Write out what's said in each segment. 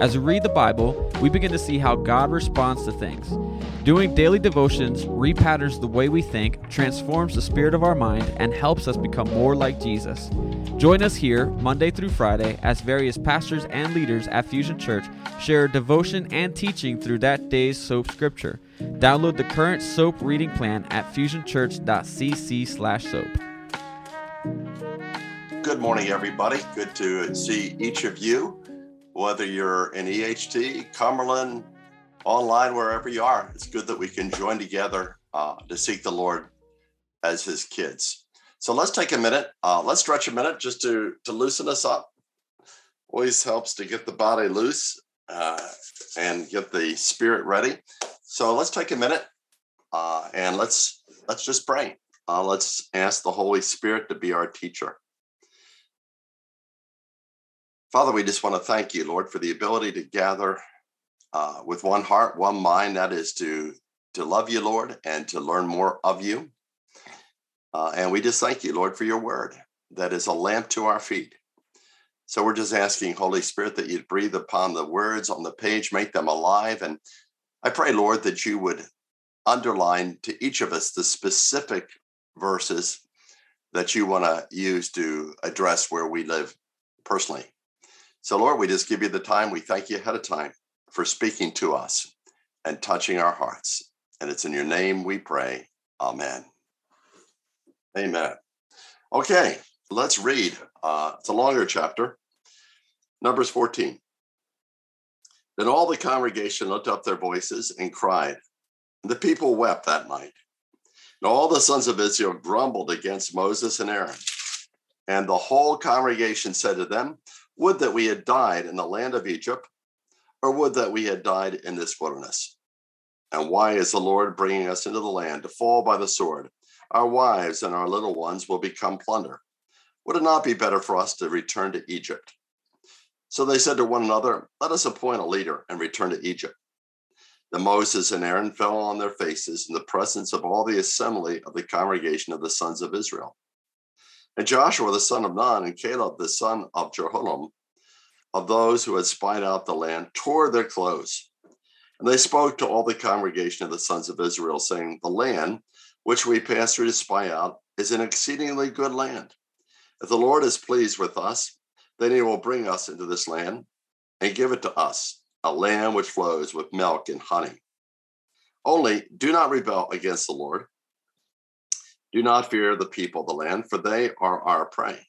As we read the Bible, we begin to see how God responds to things. Doing daily devotions repatterns the way we think, transforms the spirit of our mind, and helps us become more like Jesus. Join us here Monday through Friday as various pastors and leaders at Fusion Church share devotion and teaching through that day's soap scripture. Download the current soap reading plan at fusionchurch.cc/soap. Good morning, everybody. Good to see each of you, whether you're in EHT, Cumberland, online, wherever you are. It's good that we can join together to seek the Lord as His kids. So let's take a minute. Let's stretch a minute just to loosen us up. Always helps to get the body loose and get the spirit ready. So let's take a minute and let's just pray. Let's ask the Holy Spirit to be our teacher. Father, we just want to thank you, Lord, for the ability to gather with one heart, one mind, that is to love you, Lord, and to learn more of you. And we just thank you, Lord, for your word that is a lamp to our feet. So we're just asking, Holy Spirit, that you'd breathe upon the words on the page, make them alive. And I pray, Lord, that you would underline to each of us the specific verses that you want to use to address where we live personally. So, Lord, we just give you the time. We thank you ahead of time for speaking to us and touching our hearts. And it's in your name we pray. Amen. Amen. Okay, let's read. It's a longer chapter. Numbers 14. Then all the congregation lifted up their voices and cried. The people wept that night. And all the sons of Israel grumbled against Moses and Aaron. And the whole congregation said to them, "Would that we had died in the land of Egypt, or would that we had died in this wilderness. And why is the Lord bringing us into the land to fall by the sword? Our wives and our little ones will become plunder. Would it not be better for us to return to Egypt?" So they said to one another, "Let us appoint a leader and return to Egypt." Then Moses and Aaron fell on their faces in the presence of all the assembly of the congregation of the sons of Israel. And Joshua the son of Nun and Caleb the son of Jephunneh, of those who had spied out the land, tore their clothes. And they spoke to all the congregation of the sons of Israel, saying, "The land which we passed through to spy out is an exceedingly good land. If the Lord is pleased with us, then he will bring us into this land and give it to us, a land which flows with milk and honey. Only do not rebel against the Lord. Do not fear the people of the land, for they are our prey.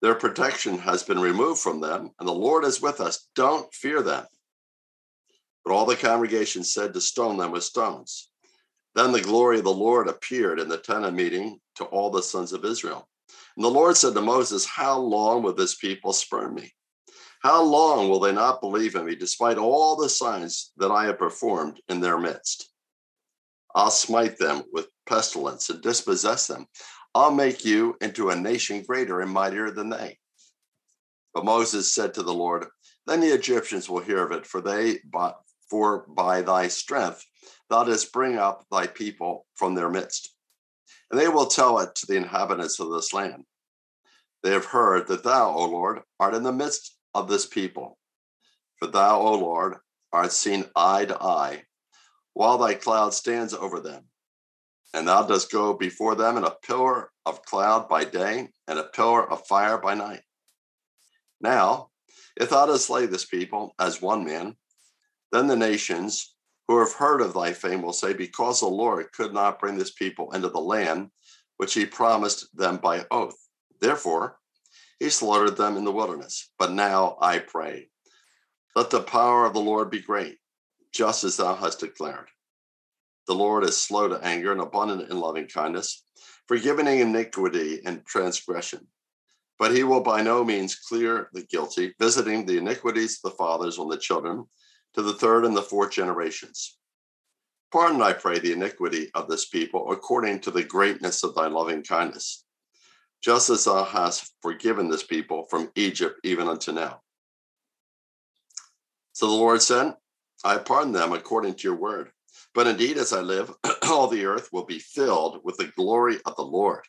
Their protection has been removed from them, and the Lord is with us. Don't fear them." But all the congregation said to stone them with stones. Then the glory of the Lord appeared in the tent of meeting to all the sons of Israel. And the Lord said to Moses, "How long will this people spurn me? How long will they not believe in me, despite all the signs that I have performed in their midst? I'll smite them with pestilence and dispossess them. I'll make you into a nation greater and mightier than they." But Moses said to the Lord, "Then the Egyptians will hear of it, for by thy strength thou dost bring up thy people from their midst. And they will tell it to the inhabitants of this land. They have heard that thou, O Lord, art in the midst of this people. For thou, O Lord, art seen eye to eye, while thy cloud stands over them. And thou dost go before them in a pillar of cloud by day and a pillar of fire by night. Now, if thou dost slay this people as one man, then the nations who have heard of thy fame will say, 'Because the Lord could not bring this people into the land which he promised them by oath. Therefore, he slaughtered them in the wilderness.' But now I pray, let the power of the Lord be great, just as thou hast declared. The Lord is slow to anger and abundant in loving kindness, forgiving iniquity and transgression. But he will by no means clear the guilty, visiting the iniquities of the fathers on the children to the third and the fourth generations. Pardon, I pray, the iniquity of this people according to the greatness of thy loving kindness, just as thou hast forgiven this people from Egypt even unto now." So the Lord said, "I pardon them according to your word. But indeed, as I live, all the earth will be filled with the glory of the Lord.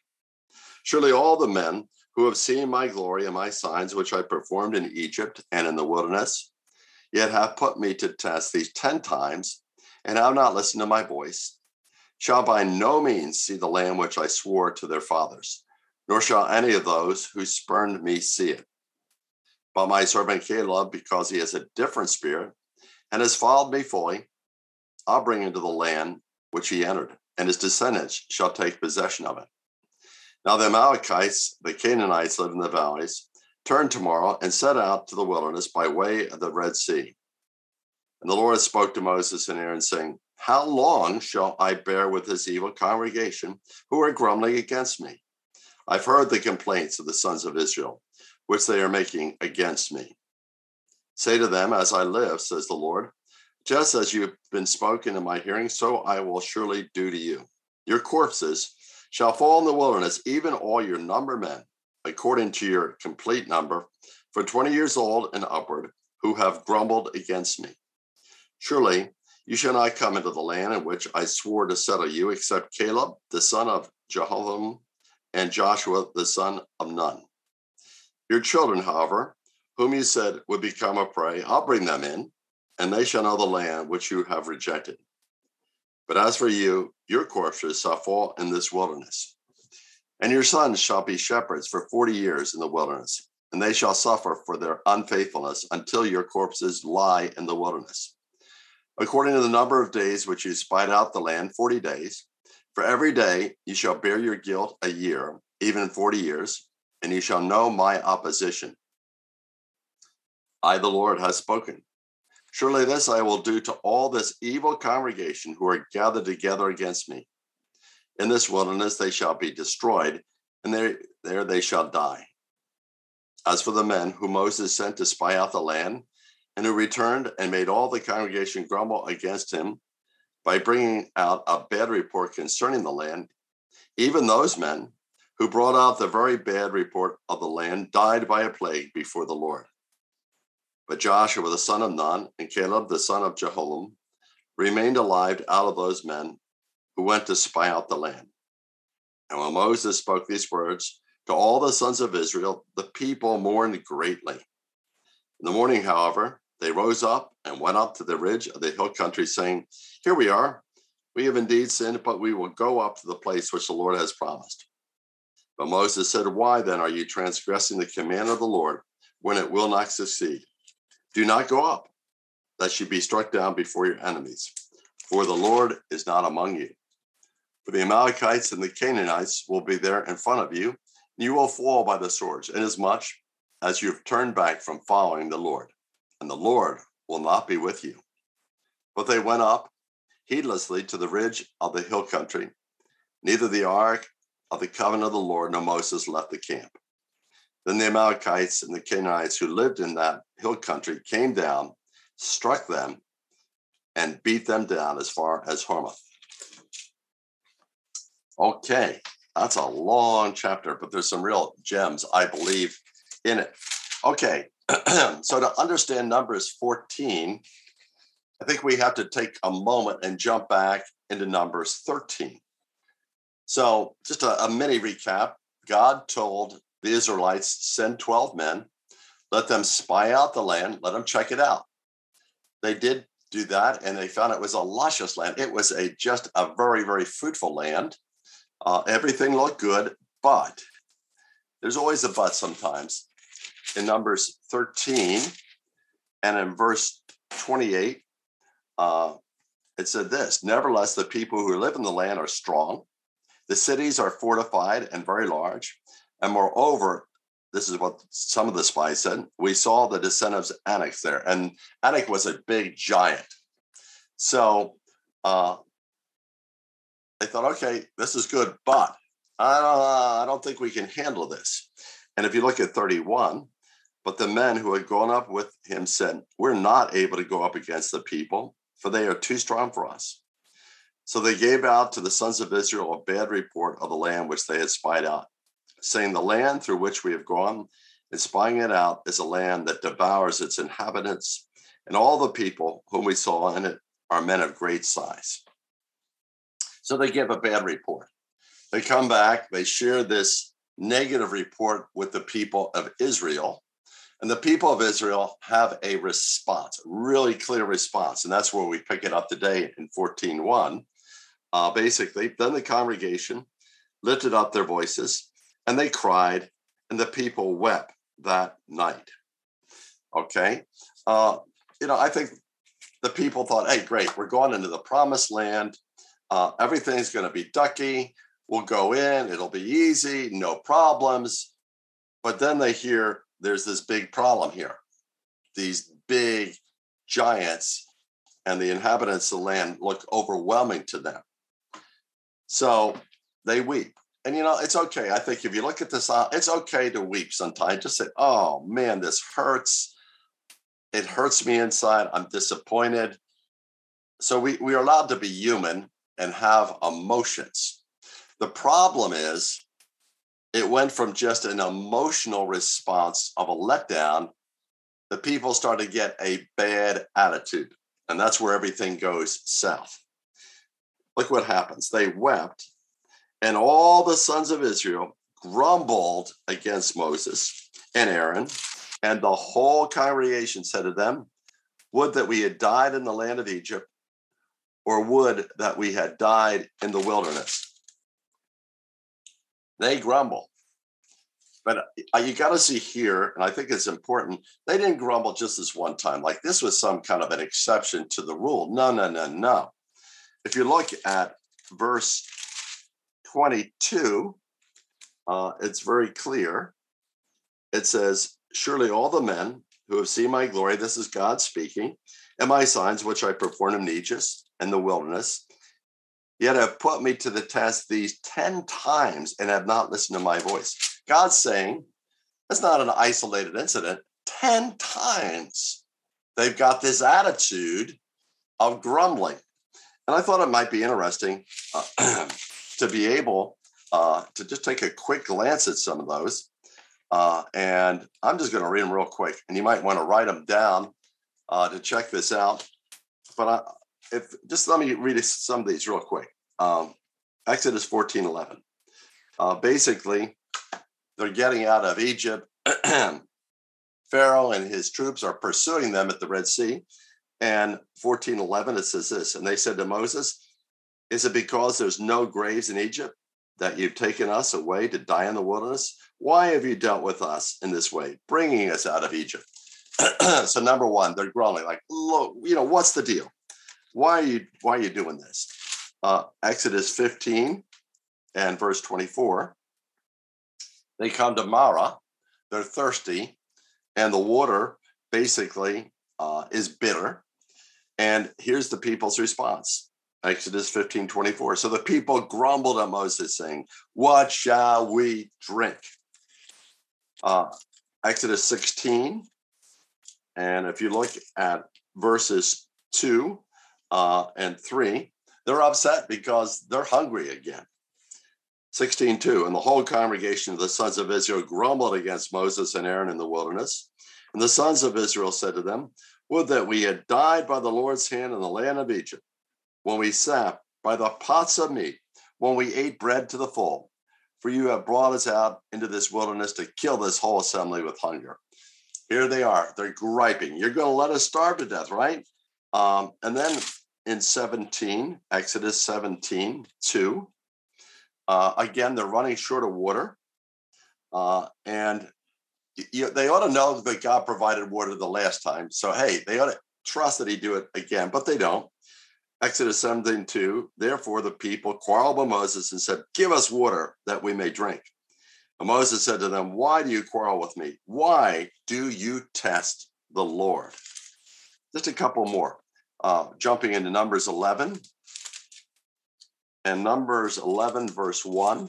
Surely all the men who have seen my glory and my signs, which I performed in Egypt and in the wilderness, yet have put me to test these 10 times, and have not listened to my voice, shall by no means see the land which I swore to their fathers, nor shall any of those who spurned me see it. But my servant Caleb, because he has a different spirit and has followed me fully, I'll bring into the land which he entered, and his descendants shall take possession of it. Now the Amalekites, the Canaanites live in the valleys, turned tomorrow and set out to the wilderness by way of the Red Sea. And the Lord spoke to Moses and Aaron, saying, how long shall I bear with this evil congregation who are grumbling against me? I've heard the complaints of the sons of Israel, which they are making against me. Say to them, as I live, says the Lord, just as you've been spoken in my hearing, so I will surely do to you. Your corpses shall fall in the wilderness, even all your number men, according to your complete number, for 20 years old and upward, who have grumbled against me. Surely you shall not come into the land in which I swore to settle you, except Caleb, the son of Jephunneh, and Joshua, the son of Nun. Your children, however, whom you said would become a prey, I'll bring them in, and they shall know the land which you have rejected. But as for you, your corpses shall fall in this wilderness, and your sons shall be shepherds for 40 years in the wilderness, and they shall suffer for their unfaithfulness until your corpses lie in the wilderness. According to the number of days which you spied out the land, 40 days, for every day you shall bear your guilt a year, even 40 years, and you shall know my opposition. I, the Lord, have spoken. Surely this I will do to all this evil congregation who are gathered together against me. In this wilderness they shall be destroyed, and there they shall die. As for the men whom Moses sent to spy out the land, and who returned and made all the congregation grumble against him by bringing out a bad report concerning the land, even those men who brought out the very bad report of the land died by a plague before the Lord. But Joshua, the son of Nun, and Caleb, the son of Jephunneh, remained alive out of those men who went to spy out the land. And when Moses spoke these words to all the sons of Israel, the people mourned greatly. In the morning, however, they rose up and went up to the ridge of the hill country, saying, here we are. We have indeed sinned, but we will go up to the place which the Lord has promised. But Moses said, why then are you transgressing the command of the Lord when it will not succeed? Do not go up, lest you be struck down before your enemies, for the Lord is not among you. For the Amalekites and the Canaanites will be there in front of you, and you will fall by the swords, inasmuch as you have turned back from following the Lord, and the Lord will not be with you. But they went up heedlessly to the ridge of the hill country. Neither the ark of the covenant of the Lord nor Moses left the camp. Then the Amalekites and the Canaanites who lived in that hill country came down, struck them, and beat them down as far as Hormah. Okay, that's a long chapter, but there's some real gems, I believe, in it. Okay, so to understand Numbers 14, I think we have to take a moment and jump back into Numbers 13. So just a mini recap. God told the Israelites, send 12 men, let them spy out the land, let them check it out. They did do that, and they found it was a luscious land. It was just a very, very fruitful land. Everything looked good, but there's always a but sometimes. In Numbers 13 and in verse 28, it said this, nevertheless, the people who live in the land are strong. The cities are fortified and very large. And moreover, this is what some of the spies said, we saw the descendants of Anak there. And Anak was a big giant. So they thought, okay, this is good, but I don't think we can handle this. And if you look at 31, but the men who had gone up with him said, we're not able to go up against the people, for they are too strong for us. So they gave out to the sons of Israel a bad report of the land which they had spied out, saying the land through which we have gone and spying it out is a land that devours its inhabitants, and all the people whom we saw in it are men of great size. So they give a bad report. They come back, they share this negative report with the people of Israel. And the people of Israel have a response, really clear response. And that's where we pick it up today in 14:1. Basically, then the congregation lifted up their voices and they cried and the people wept that night. Okay. I think the people thought, hey, great, we're going into the promised land. Everything's going to be ducky. We'll go in. It'll be easy. No problems. But then they hear there's this big problem here. These big giants and the inhabitants of the land look overwhelming to them. So they weep. And, it's okay. I think if you look at this, it's okay to weep sometimes. Just say, oh, man, this hurts. It hurts me inside. I'm disappointed. So we are allowed to be human and have emotions. The problem is it went from just an emotional response of a letdown. The people start to get a bad attitude. And that's where everything goes south. Look what happens. They wept. And all the sons of Israel grumbled against Moses and Aaron, and the whole congregation said to them, would that we had died in the land of Egypt, or would that we had died in the wilderness. They grumble. But you got to see here, and I think it's important, they didn't grumble just this one time, like this was some kind of an exception to the rule. No. If you look at verse 22, it's very clear. It says, surely all the men who have seen my glory, this is God speaking, and my signs, which I performed in Egypt and the wilderness, yet have put me to the test these 10 times and have not listened to my voice. God's saying, that's not an isolated incident. 10 times they've got this attitude of grumbling. And I thought it might be interesting to be able to just take a quick glance at some of those. And I'm just going to read them real quick. And you might want to write them down to check this out. But just let me read some of these real quick. Exodus 14:11. Basically, they're getting out of Egypt. Pharaoh and his troops are pursuing them at the Red Sea. And 14:11, it says this, and they said to Moses, is it because there's no graves in Egypt that you've taken us away to die in the wilderness? Why have you dealt with us in this way, bringing us out of Egypt? So number one, they're grumbling like, look, what's the deal? Why are you doing this? Exodus 15 and verse 24. They come to Marah, they're thirsty, and the water basically is bitter. And here's the people's response, Exodus 15:24. So the people grumbled at Moses, saying, what shall we drink? Exodus 16, and if you look at verses 2 and 3, they're upset because they're hungry again. 16:2, and the whole congregation of the sons of Israel grumbled against Moses and Aaron in the wilderness. And the sons of Israel said to them, would that we had died by the Lord's hand in the land of Egypt, when we sat by the pots of meat, when we ate bread to the full. For you have brought us out into this wilderness to kill this whole assembly with hunger. Here they are. They're griping. You're going to let us starve to death, right? And then in Exodus 17:2, again, they're running short of water, and they ought to know that God provided water the last time. So, hey, they ought to trust that he do it again, but they don't. Exodus 17:2, therefore the people quarreled with Moses and said, give us water that we may drink. And Moses said to them, why do you quarrel with me? Why do you test the Lord? Just a couple more. Jumping into Numbers 11. And Numbers 11, verse 1.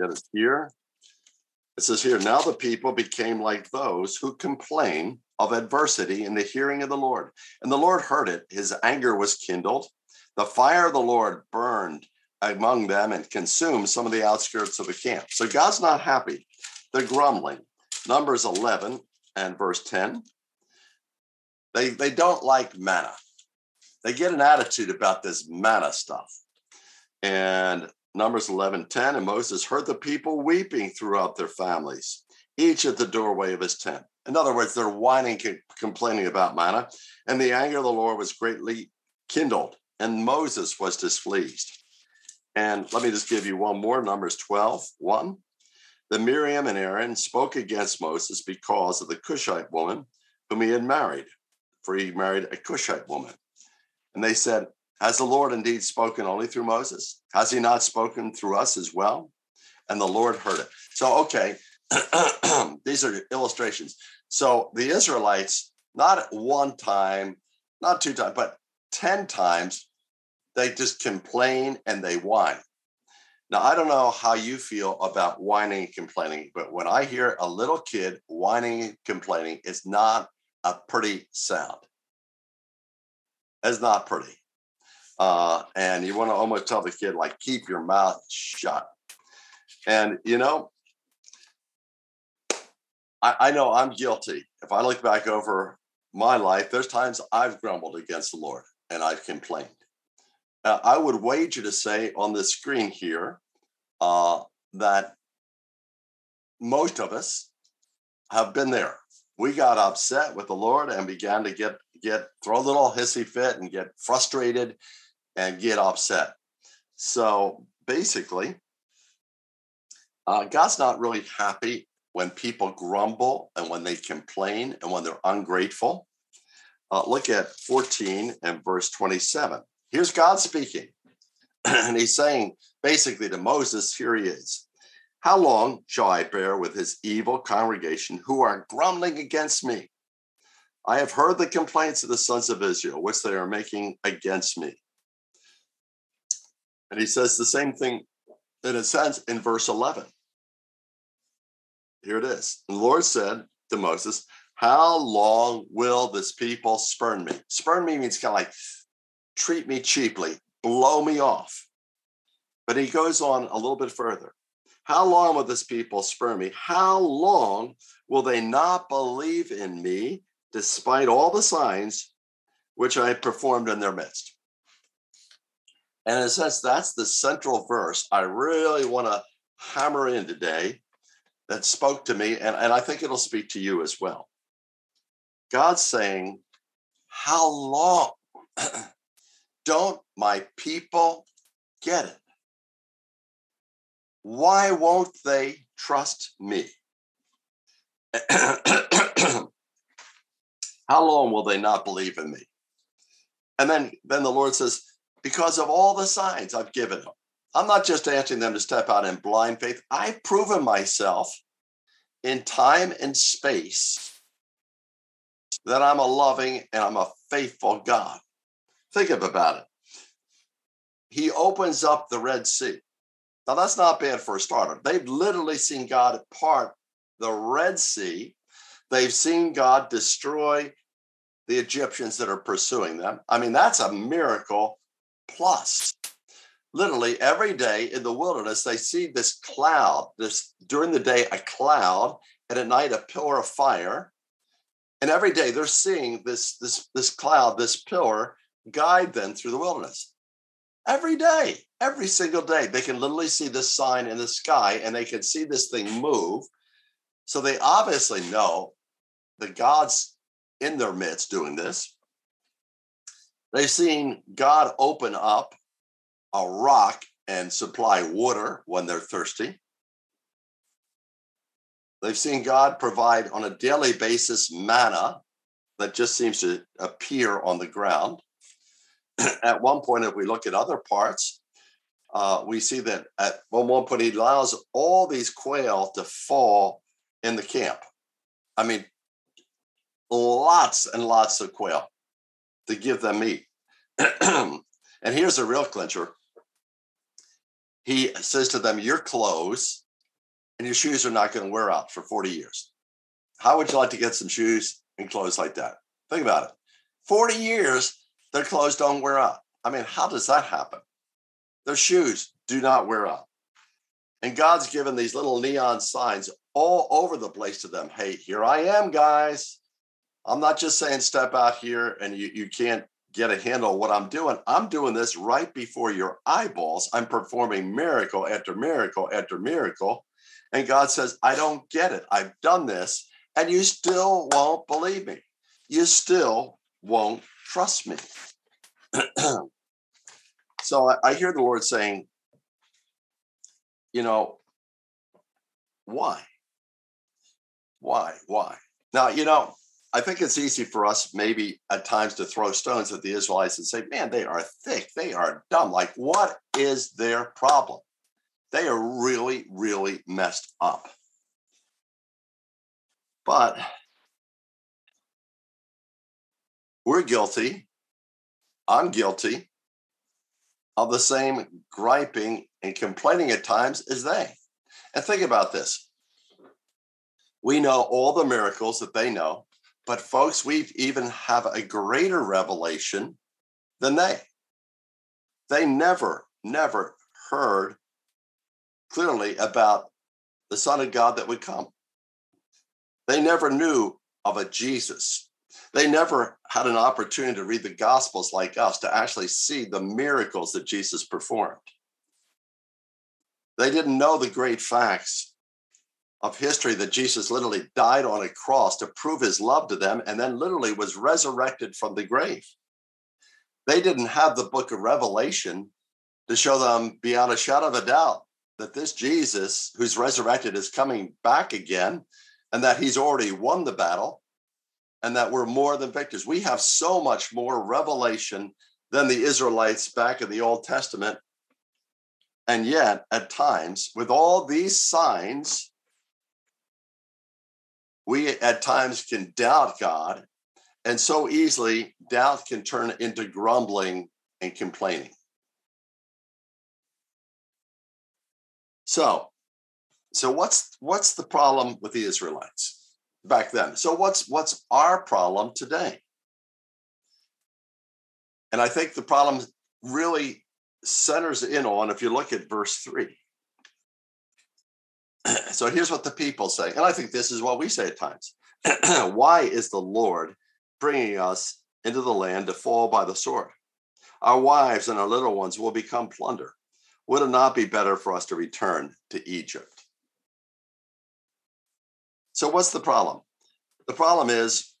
Get it here. It says here, now the people became like those who complain of adversity in the hearing of the Lord. And the Lord heard it. His anger was kindled. The fire of the Lord burned among them and consumed some of the outskirts of the camp. So God's not happy. They're grumbling. Numbers 11 and verse 10. They don't like manna. They get an attitude about this manna stuff. And Numbers 11:10, and Moses heard the people weeping throughout their families, each at the doorway of his tent. In other words, they're whining, complaining about manna. And the anger of the Lord was greatly kindled, and Moses was displeased. And let me just give you one more, Numbers 12:1. Then Miriam and Aaron spoke against Moses because of the Cushite woman whom he had married, for he married a Cushite woman. And they said, has the Lord indeed spoken only through Moses? Has he not spoken through us as well? And the Lord heard it. So, okay, these are illustrations. So the Israelites, not one time, not two times, but 10 times, they just complain and they whine. Now, I don't know how you feel about whining and complaining, but when I hear a little kid whining and complaining, it's not a pretty sound. It's not pretty. And you want to almost tell the kid, like, keep your mouth shut. And, you know, I know I'm guilty. If I look back over my life, there's times I've grumbled against the Lord and I've complained. I would wager to say on the screen here that most of us have been there. We got upset with the Lord and began to throw a little hissy fit and get frustrated and get upset. So basically, God's not really happy when people grumble and when they complain and when they're ungrateful. Look at 14 and verse 27. Here's God speaking, and he's saying basically to Moses, here he is. How long shall I bear with his evil congregation who are grumbling against me? I have heard the complaints of the sons of Israel, which they are making against me. And he says the same thing in a sense in verse 11. Here it is. The Lord said to Moses, how long will this people spurn me? Spurn me means kind of like, treat me cheaply, blow me off. But he goes on a little bit further. How long will this people spurn me? How long will they not believe in me despite all the signs which I performed in their midst? And in a sense, that's the central verse I really want to hammer in today that spoke to me, and I think it'll speak to you as well. God's saying, how long? Don't my people get it? Why won't they trust me? How long will they not believe in me? And then the Lord says, because of all the signs I've given them. I'm not just asking them to step out in blind faith. I've proven myself in time and space that I'm a loving and I'm a faithful God. Think about it. He opens up the Red Sea. Now, that's not bad for a starter. They've literally seen God part the Red Sea. They've seen God destroy the Egyptians that are pursuing them. I mean, that's a miracle plus. Literally, every day in the wilderness, they see this cloud, during the day, a cloud, and at night, a pillar of fire. And every day, they're seeing this cloud, this pillar, guide them through the wilderness. Every day, every single day, they can literally see this sign in the sky and they can see this thing move. So they obviously know that God's in their midst doing this. They've seen God open up a rock and supply water when they're thirsty. They've seen God provide on a daily basis manna that just seems to appear on the ground. At one point, if we look at other parts, we see that at one point, he allows all these quail to fall in the camp. I mean, lots and lots of quail to give them meat. And here's a real clincher. He says to them, your clothes and your shoes are not going to wear out for 40 years. How would you like to get some shoes and clothes like that? Think about it. 40 years. Their clothes don't wear out. I mean, how does that happen? Their shoes do not wear out. And God's given these little neon signs all over the place to them. Hey, here I am, guys. I'm not just saying step out here and you can't get a handle on what I'm doing. I'm doing this right before your eyeballs. I'm performing miracle after miracle after miracle. And God says, I don't get it. I've done this. And you still won't believe me. You still won't trust me. So I hear the Lord saying, you know, why? Now, you know, I think it's easy for us maybe at times to throw stones at the Israelites and say, man, they are thick. They are dumb. Like, what is their problem? They are really, really messed up. But we're guilty. I'm guilty of the same griping and complaining at times as they. And think about this. We know all the miracles that they know. But folks, we even have a greater revelation than they. They never heard clearly about the Son of God that would come. They never knew of a Jesus. They never had an opportunity to read the Gospels like us to actually see the miracles that Jesus performed. They didn't know the great facts of history that Jesus literally died on a cross to prove his love to them and then literally was resurrected from the grave. They didn't have the book of Revelation to show them beyond a shadow of a doubt that this Jesus who's resurrected is coming back again and that he's already won the battle and that we're more than victors. We have so much more revelation than the Israelites back in the Old Testament. And yet, at times, with all these signs, we at times can doubt God, and so easily doubt can turn into grumbling and complaining. So what's the problem with the Israelites back then? So what's our problem today? And I think the problem really centers in on, if you look at verse 3. So here's what the people say. And I think this is what we say at times. Why is the Lord bringing us into the land to fall by the sword? Our wives and our little ones will become plunder. Would it not be better for us to return to Egypt? So what's the problem? The problem is,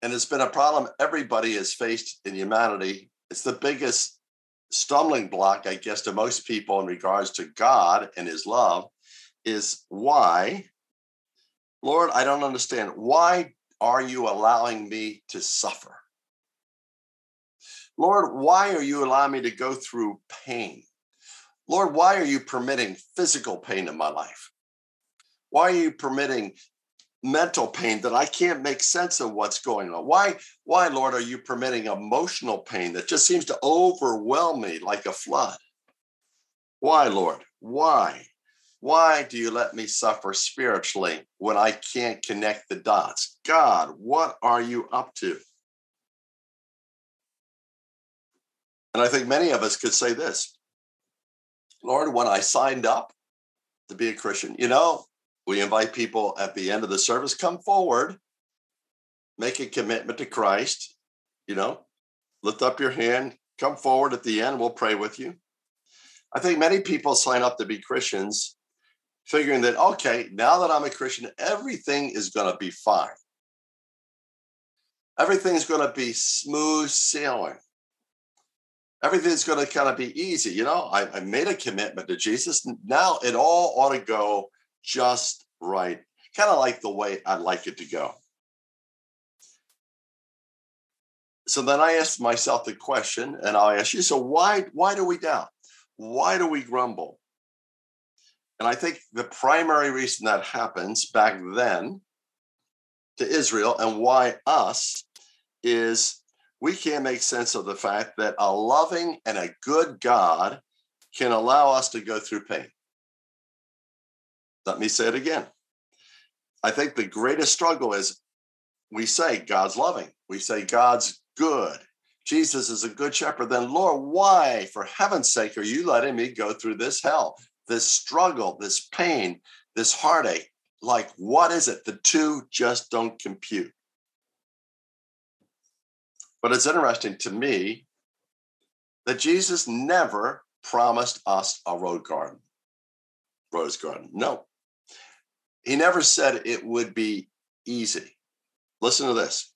and it's been a problem everybody has faced in humanity, it's the biggest stumbling block, I guess, to most people in regards to God and his love is why, Lord, I don't understand. Why are you allowing me to suffer? Lord, why are you allowing me to go through pain? Lord, why are you permitting physical pain in my life? Why are you permitting mental pain that I can't make sense of what's going on? Why, Lord, are you permitting emotional pain that just seems to overwhelm me like a flood? Why, Lord? Why? Why do you let me suffer spiritually when I can't connect the dots? God, what are you up to? And I think many of us could say this, Lord, when I signed up to be a Christian, you know, we invite people at the end of the service, come forward, make a commitment to Christ, you know, lift up your hand, come forward at the end, we'll pray with you. I think many people sign up to be Christians, figuring that, okay, now that I'm a Christian, everything is going to be fine. Everything's going to be smooth sailing. Everything's going to kind of be easy. You know, I made a commitment to Jesus. Now it all ought to go just right, kind of like the way I'd like it to go. So then I asked myself the question, and I'll ask you, so why do we doubt? Why do we grumble? And I think the primary reason that happens back then to Israel and why us is we can't make sense of the fact that a loving and a good God can allow us to go through pain. Let me say it again. I think the greatest struggle is we say God's loving. We say God's good. Jesus is a good shepherd. Then, Lord, why, for heaven's sake, are you letting me go through this hell, this struggle, this pain, this heartache? Like, what is it? The two just don't compute. But it's interesting to me that Jesus never promised us a rose garden. No. He never said it would be easy. Listen to this.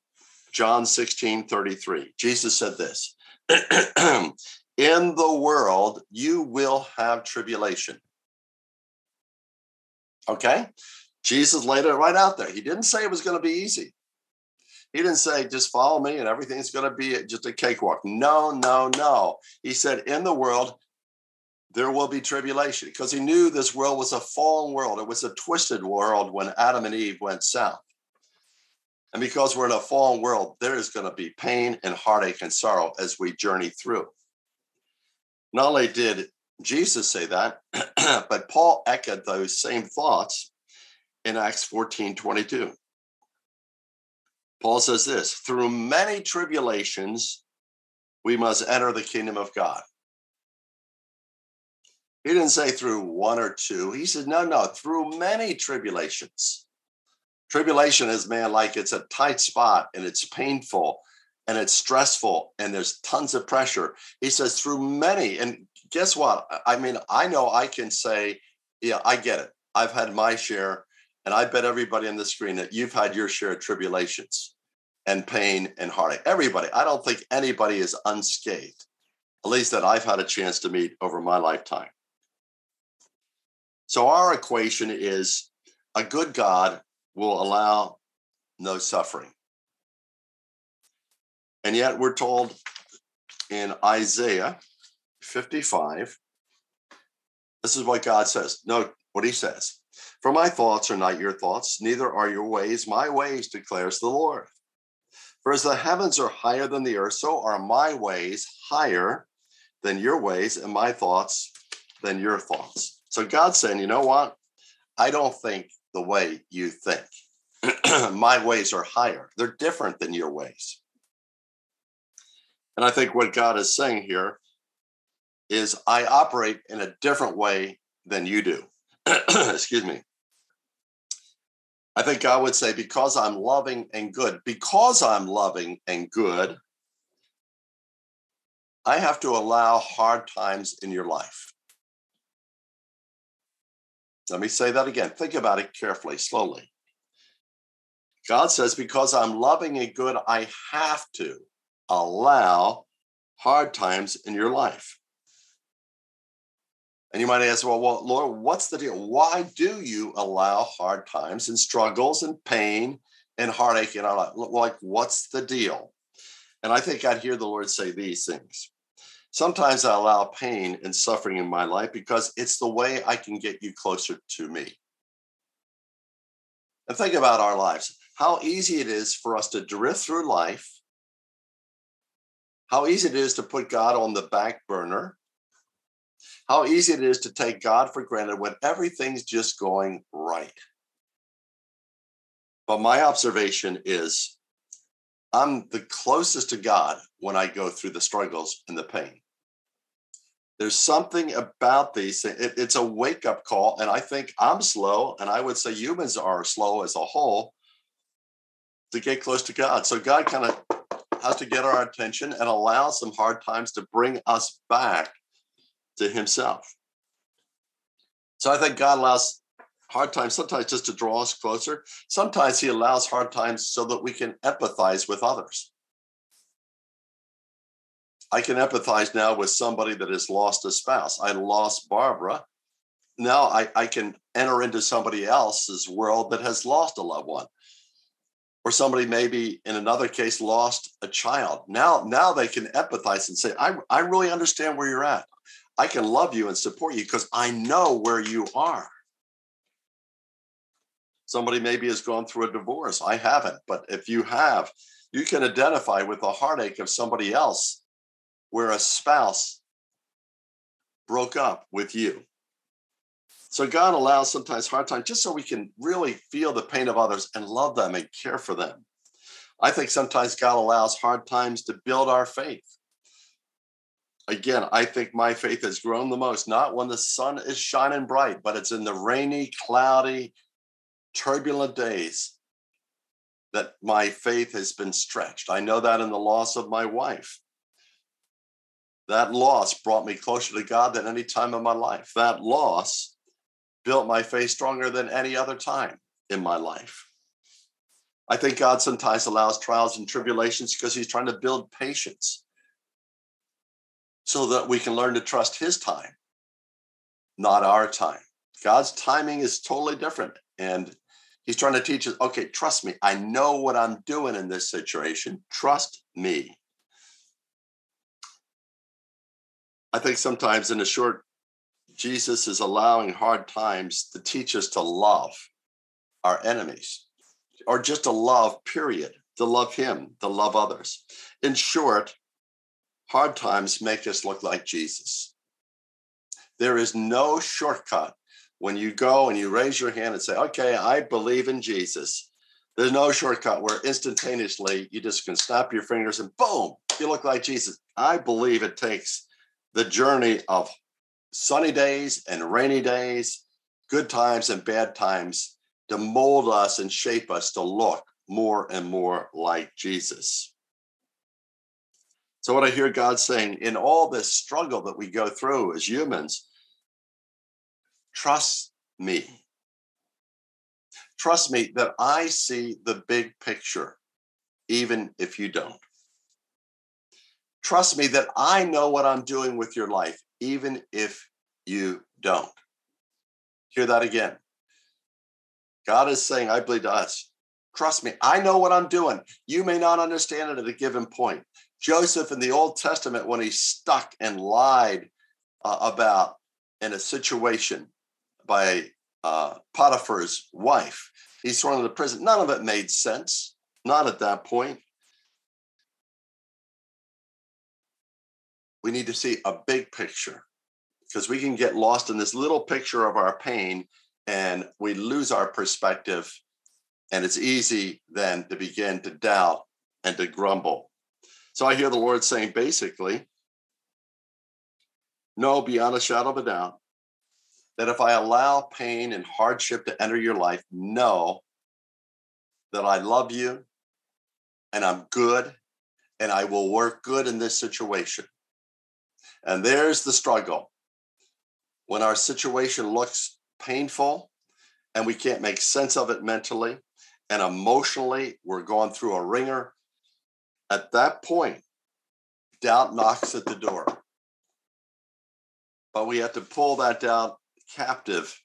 John 16:33. Jesus said this. In the world, you will have tribulation. Okay? Jesus laid it right out there. He didn't say it was going to be easy. He didn't say, just follow me and everything's going to be just a cakewalk. No. He said, in the world, there will be tribulation, because he knew this world was a fallen world. It was a twisted world when Adam and Eve went south. And because we're in a fallen world, there is going to be pain and heartache and sorrow as we journey through. Not only did Jesus say that, but Paul echoed those same thoughts in Acts 14:22. Paul says this, through many tribulations, we must enter the kingdom of God. He didn't say through one or two. He said, no, through many tribulations. Tribulation is, man, like it's a tight spot and it's painful and it's stressful and there's tons of pressure. He says through many. And guess what? I mean, I know I can say, yeah, I get it. I've had my share. And I bet everybody on the screen that you've had your share of tribulations and pain and heartache. Everybody. I don't think anybody is unscathed, at least that I've had a chance to meet over my lifetime. So our equation is a good God will allow no suffering. And yet we're told in Isaiah 55, this is what God says. Note what he says. For my thoughts are not your thoughts, neither are your ways my ways, declares the Lord. For as the heavens are higher than the earth, so are my ways higher than your ways, and my thoughts than your thoughts. So God's saying, you know what? I don't think the way you think. My ways are higher. They're different than your ways. And I think what God is saying here is I operate in a different way than you do. Excuse me. I think God would say, because I'm loving and good, I have to allow hard times in your life. Let me say that again. Think about it carefully, slowly. God says, because I'm loving and good, I have to allow hard times in your life. And you might ask, well, Lord, what's the deal? Why do you allow hard times and struggles and pain and heartache in our life? Like, what's the deal? And I think I'd hear the Lord say these things. Sometimes I allow pain and suffering in my life because it's the way I can get you closer to me. And think about our lives, how easy it is for us to drift through life, how easy it is to put God on the back burner, how easy it is to take God for granted when everything's just going right. But my observation is I'm the closest to God when I go through the struggles and the pain. There's something about these things. It's a wake-up call, and I think I'm slow, and I would say humans are slow as a whole to get close to God. So God kind of has to get our attention and allow some hard times to bring us back to himself. So I think God allows hard times sometimes just to draw us closer. Sometimes he allows hard times so that we can empathize with others. I can empathize now with somebody that has lost a spouse. I lost Barbara. Now I can enter into somebody else's world that has lost a loved one. Or somebody maybe in another case lost a child. Now they can empathize and say, I really understand where you're at. I can love you and support you because I know where you are. Somebody maybe has gone through a divorce. I haven't, but if you have, you can identify with the heartache of somebody else where a spouse broke up with you. So God allows sometimes hard times just so we can really feel the pain of others and love them and care for them. I think sometimes God allows hard times to build our faith. Again, I think my faith has grown the most, not when the sun is shining bright, but it's in the rainy, cloudy, turbulent days that my faith has been stretched. I know that in the loss of my wife. That loss brought me closer to God than any time in my life. That loss built my faith stronger than any other time in my life. I think God sometimes allows trials and tribulations because he's trying to build patience so that we can learn to trust his time, not our time. God's timing is totally different. And he's trying to teach us, okay, trust me. I know what I'm doing in this situation. Trust me. I think sometimes in the short, Jesus is allowing hard times to teach us to love our enemies, or just to love, period, to love him, to love others. In short, hard times make us look like Jesus. There is no shortcut when you go and you raise your hand and say, okay, I believe in Jesus. There's no shortcut where instantaneously you just can snap your fingers and boom, you look like Jesus. I believe it takes the journey of sunny days and rainy days, good times and bad times, to mold us and shape us to look more and more like Jesus. So what I hear God saying, in all this struggle that we go through as humans, trust me. Trust me that I see the big picture, even if you don't. Trust me that I know what I'm doing with your life, even if you don't. Hear that again. God is saying, I believe to us, trust me, I know what I'm doing. You may not understand it at a given point. Joseph in the Old Testament, when he stuck and lied about in a situation by Potiphar's wife, he's thrown into prison. None of it made sense. Not at that point. We need to see a big picture, because we can get lost in this little picture of our pain and we lose our perspective, and it's easy then to begin to doubt and to grumble. So I hear the Lord saying, basically, know beyond a shadow of a doubt that if I allow pain and hardship to enter your life, know that I love you and I'm good and I will work good in this situation. And there's the struggle. When our situation looks painful and we can't make sense of it mentally and emotionally, we're going through a ringer. At that point, doubt knocks at the door. But we have to pull that doubt captive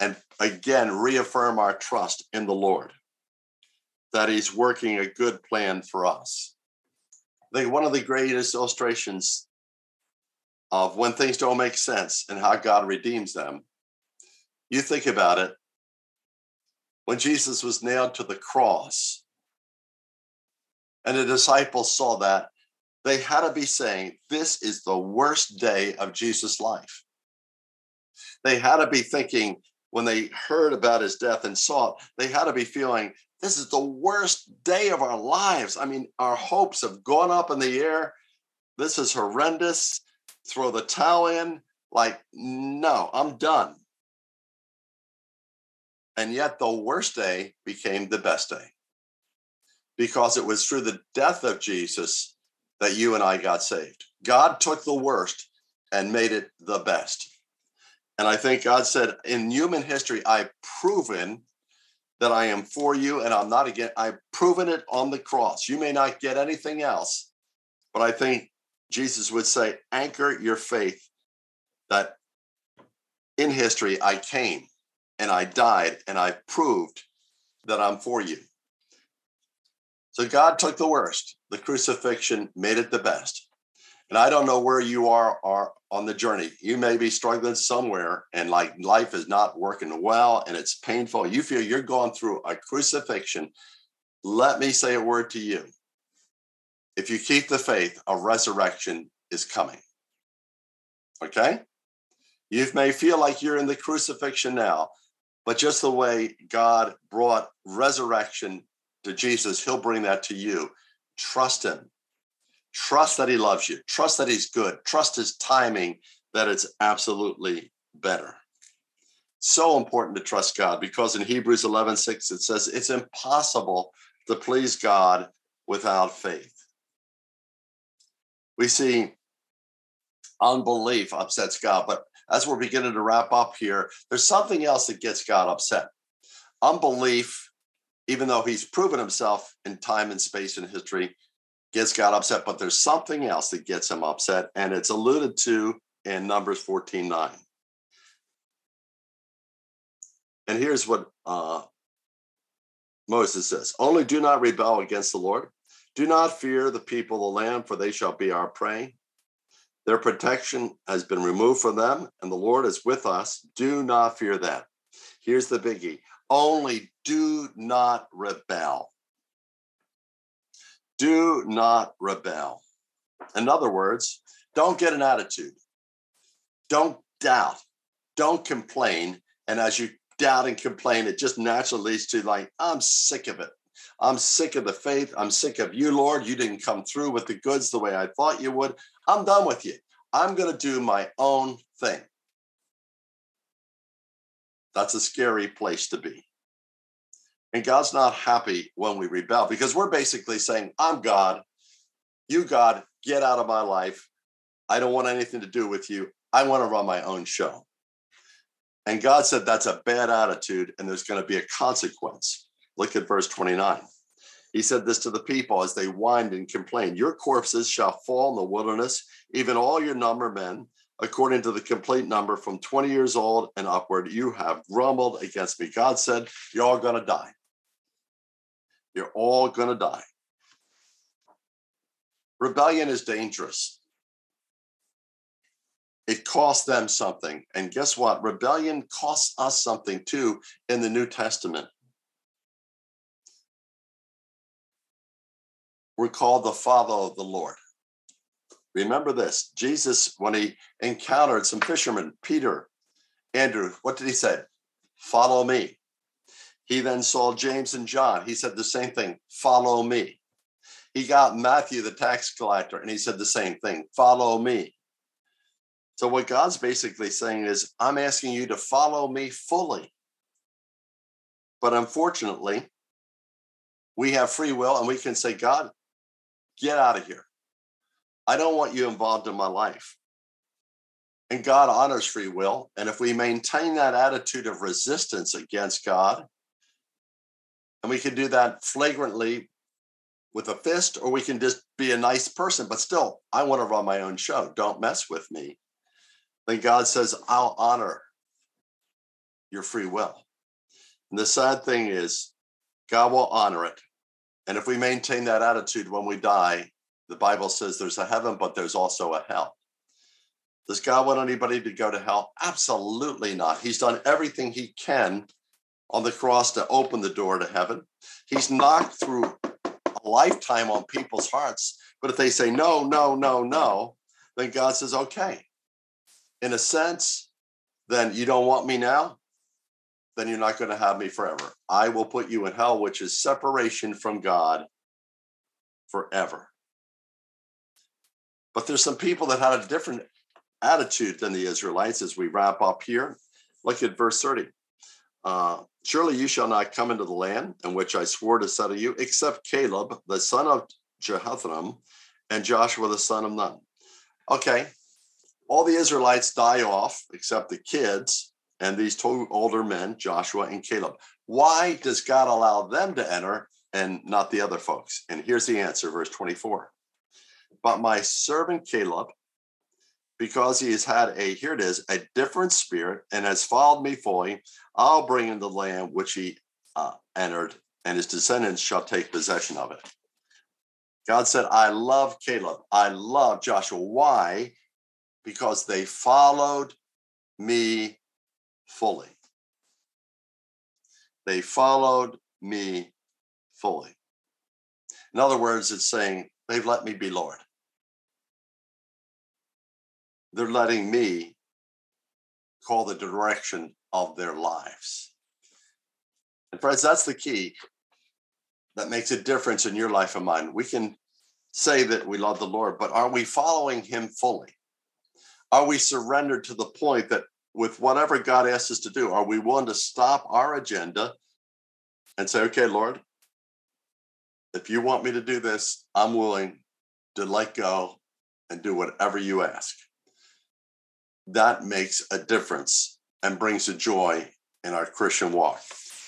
and again reaffirm our trust in the Lord that he's working a good plan for us. I think one of the greatest illustrations of when things don't make sense and how God redeems them. You think about it. When Jesus was nailed to the cross and the disciples saw that, they had to be saying, this is the worst day of Jesus' life. They had to be thinking, when they heard about his death and saw it, they had to be feeling, this is the worst day of our lives. I mean, our hopes have gone up in the air. This is horrendous. Throw the towel in. Like, no, I'm done. And yet the worst day became the best day, because it was through the death of Jesus that you and I got saved. God took the worst and made it the best. And I think God said, in human history, I've proven that I am for you and I'm not against. I've proven it on the cross. You may not get anything else, but I think Jesus would say, anchor your faith that in history, I came and I died and I proved that I'm for you. So God took the worst. The crucifixion made it the best. And I don't know where you are on the journey. You may be struggling somewhere and like life is not working well and it's painful. You feel you're going through a crucifixion. Let me say a word to you. If you keep the faith, a resurrection is coming. Okay? You may feel like you're in the crucifixion now, but just the way God brought resurrection to Jesus, he'll bring that to you. Trust him. Trust that he loves you. Trust that he's good. Trust his timing, that it's absolutely better. So important to trust God, because in Hebrews 11, 6, it says it's impossible to please God without faith. We see unbelief upsets God, but as we're beginning to wrap up here, there's something else that gets God upset. Unbelief, even though he's proven himself in time and space and history, gets God upset, but there's something else that gets him upset, and it's alluded to in Numbers 14:9. And here's what Moses says. Only do not rebel against the Lord. Do not fear the people of the land, for they shall be our prey. Their protection has been removed from them, and the Lord is with us. Do not fear them. Here's the biggie. Only do not rebel. Do not rebel. In other words, don't get an attitude. Don't doubt. Don't complain. And as you doubt and complain, it just naturally leads to, like, I'm sick of it. I'm sick of the faith. I'm sick of you, Lord. You didn't come through with the goods the way I thought you would. I'm done with you. I'm going to do my own thing. That's a scary place to be. And God's not happy when we rebel, because we're basically saying, I'm God. You, God, get out of my life. I don't want anything to do with you. I want to run my own show. And God said that's a bad attitude, and there's going to be a consequence. Look at verse 29. He said this to the people as they whined and complained. Your corpses shall fall in the wilderness, even all your number men, according to the complete number from 20 years old and upward. You have grumbled against me. God said, you're all going to die. You're all going to die. Rebellion is dangerous. It costs them something. And guess what? Rebellion costs us something too in the New Testament. We're called the Father of the Lord. Remember this. Jesus, when he encountered some fishermen, Peter, Andrew, what did he say? Follow me. He then saw James and John. He said the same thing. Follow me. He got Matthew, the tax collector, and he said the same thing. Follow me. So what God's basically saying is, I'm asking you to follow me fully. But unfortunately, we have free will and we can say, God, get out of here. I don't want you involved in my life. And God honors free will. And if we maintain that attitude of resistance against God, and we can do that flagrantly with a fist, or we can just be a nice person, but still, I want to run my own show. Don't mess with me. Then God says, I'll honor your free will. And the sad thing is, God will honor it. And if we maintain that attitude when we die, the Bible says there's a heaven, but there's also a hell. Does God want anybody to go to hell? Absolutely not. He's done everything he can on the cross to open the door to heaven. He's knocked through a lifetime on people's hearts. But if they say, no, no, no, no, then God says, okay. In a sense, then you don't want me now, then you're not going to have me forever. I will put you in hell, which is separation from God forever. But there's some people that had a different attitude than the Israelites as we wrap up here. Look at verse 30. Surely you shall not come into the land in which I swore to settle you, except Caleb, the son of Jephunneh, and Joshua, the son of Nun. Okay. All the Israelites die off, except the kids and these two older men, Joshua and Caleb. Why does God allow them to enter and not the other folks? And here's the answer, verse 24. But my servant Caleb, because he has had a, here it is, a different spirit and has followed me fully, I'll bring in the land which he entered, and his descendants shall take possession of it. God said, I love Caleb. I love Joshua. Why? Because they followed me fully. They followed me fully. In other words, it's saying, they've let me be Lord. They're letting me call the direction of their lives. And friends, that's the key that makes a difference in your life and mine. We can say that we love the Lord, but are we following him fully? Are we surrendered to the point that with whatever God asks us to do? Are we willing to stop our agenda and say, okay, Lord, if you want me to do this, I'm willing to let go and do whatever you ask. That makes a difference and brings a joy in our Christian walk.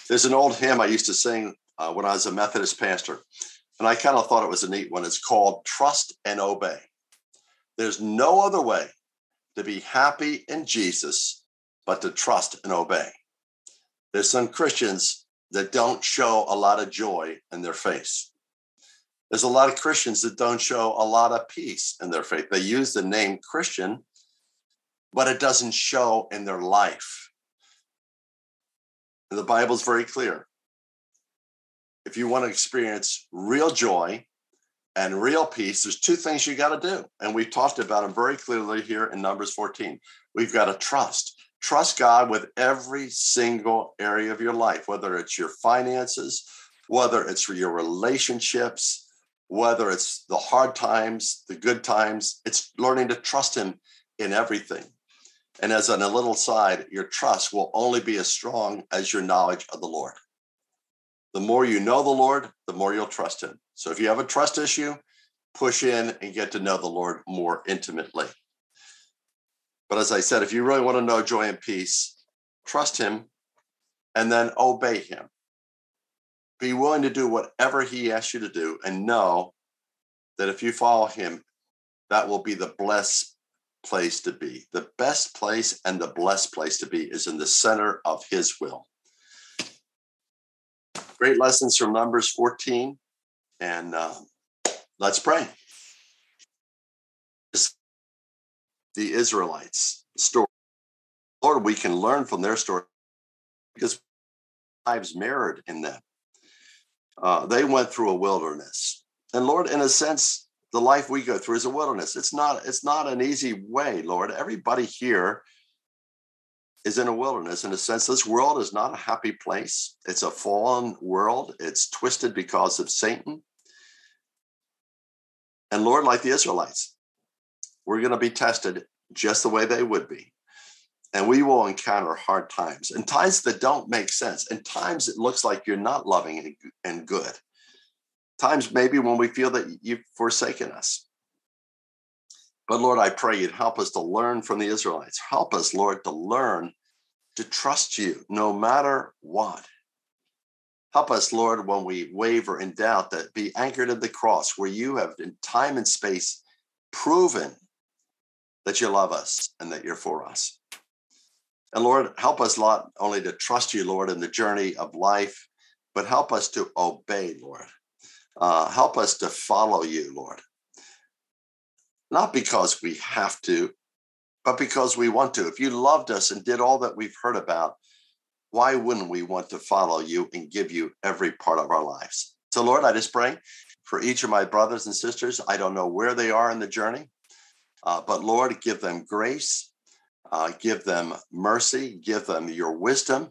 There's an old hymn I used to sing when I was a Methodist pastor, and I kind of thought it was a neat one. It's called Trust and Obey. There's no other way to be happy in Jesus but to trust and obey. There's some Christians that don't show a lot of joy in their faith. There's a lot of Christians that don't show a lot of peace in their faith. They use the name Christian, but it doesn't show in their life. The Bible's very clear. If you want to experience real joy and real peace, there's two things you got to do. And we've talked about them very clearly here in Numbers 14. We've got to trust. Trust God with every single area of your life, whether it's your finances, whether it's for your relationships, whether it's the hard times, the good times. It's learning to trust him in everything. And as on a little side, your trust will only be as strong as your knowledge of the Lord. The more you know the Lord, the more you'll trust him. So if you have a trust issue, push in and get to know the Lord more intimately. But as I said, if you really want to know joy and peace, trust him and then obey him. Be willing to do whatever he asks you to do and know that if you follow him, that will be the blessed place to be. The best place and the blessed place to be is in the center of his will. Great lessons from Numbers 14. And let's pray. The Israelites' story. Lord, we can learn from their story because lives mirrored in them. They went through a wilderness. And Lord, in a sense, the life we go through is a wilderness. It's not an easy way, Lord. Everybody here is in a wilderness. In a sense, this world is not a happy place. It's a fallen world. It's twisted because of Satan. And Lord, like the Israelites, we're going to be tested just the way they would be. And we will encounter hard times and times that don't make sense. And times it looks like you're not loving and good. Times maybe when we feel that you've forsaken us. But Lord, I pray you'd help us to learn from the Israelites. Help us, Lord, to learn to trust you no matter what. Help us, Lord, when we waver in doubt, that be anchored in the cross where you have in time and space proven that you love us and that you're for us. And Lord, help us not only to trust you, Lord, in the journey of life, but help us to obey, Lord. Help us to follow you, Lord. Not because we have to, but because we want to. If you loved us and did all that we've heard about, why wouldn't we want to follow you and give you every part of our lives? So Lord, I just pray for each of my brothers and sisters. I don't know where they are in the journey. But Lord, give them grace, give them mercy, give them your wisdom.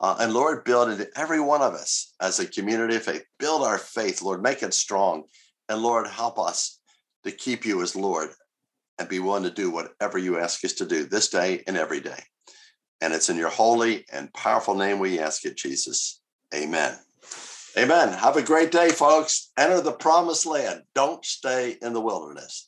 And Lord, build into every one of us as a community of faith. Build our faith, Lord, make it strong. And Lord, help us to keep you as Lord and be willing to do whatever you ask us to do this day and every day. And it's in your holy and powerful name we ask it, Jesus. Amen. Amen. Have a great day, folks. Enter the promised land. Don't stay in the wilderness.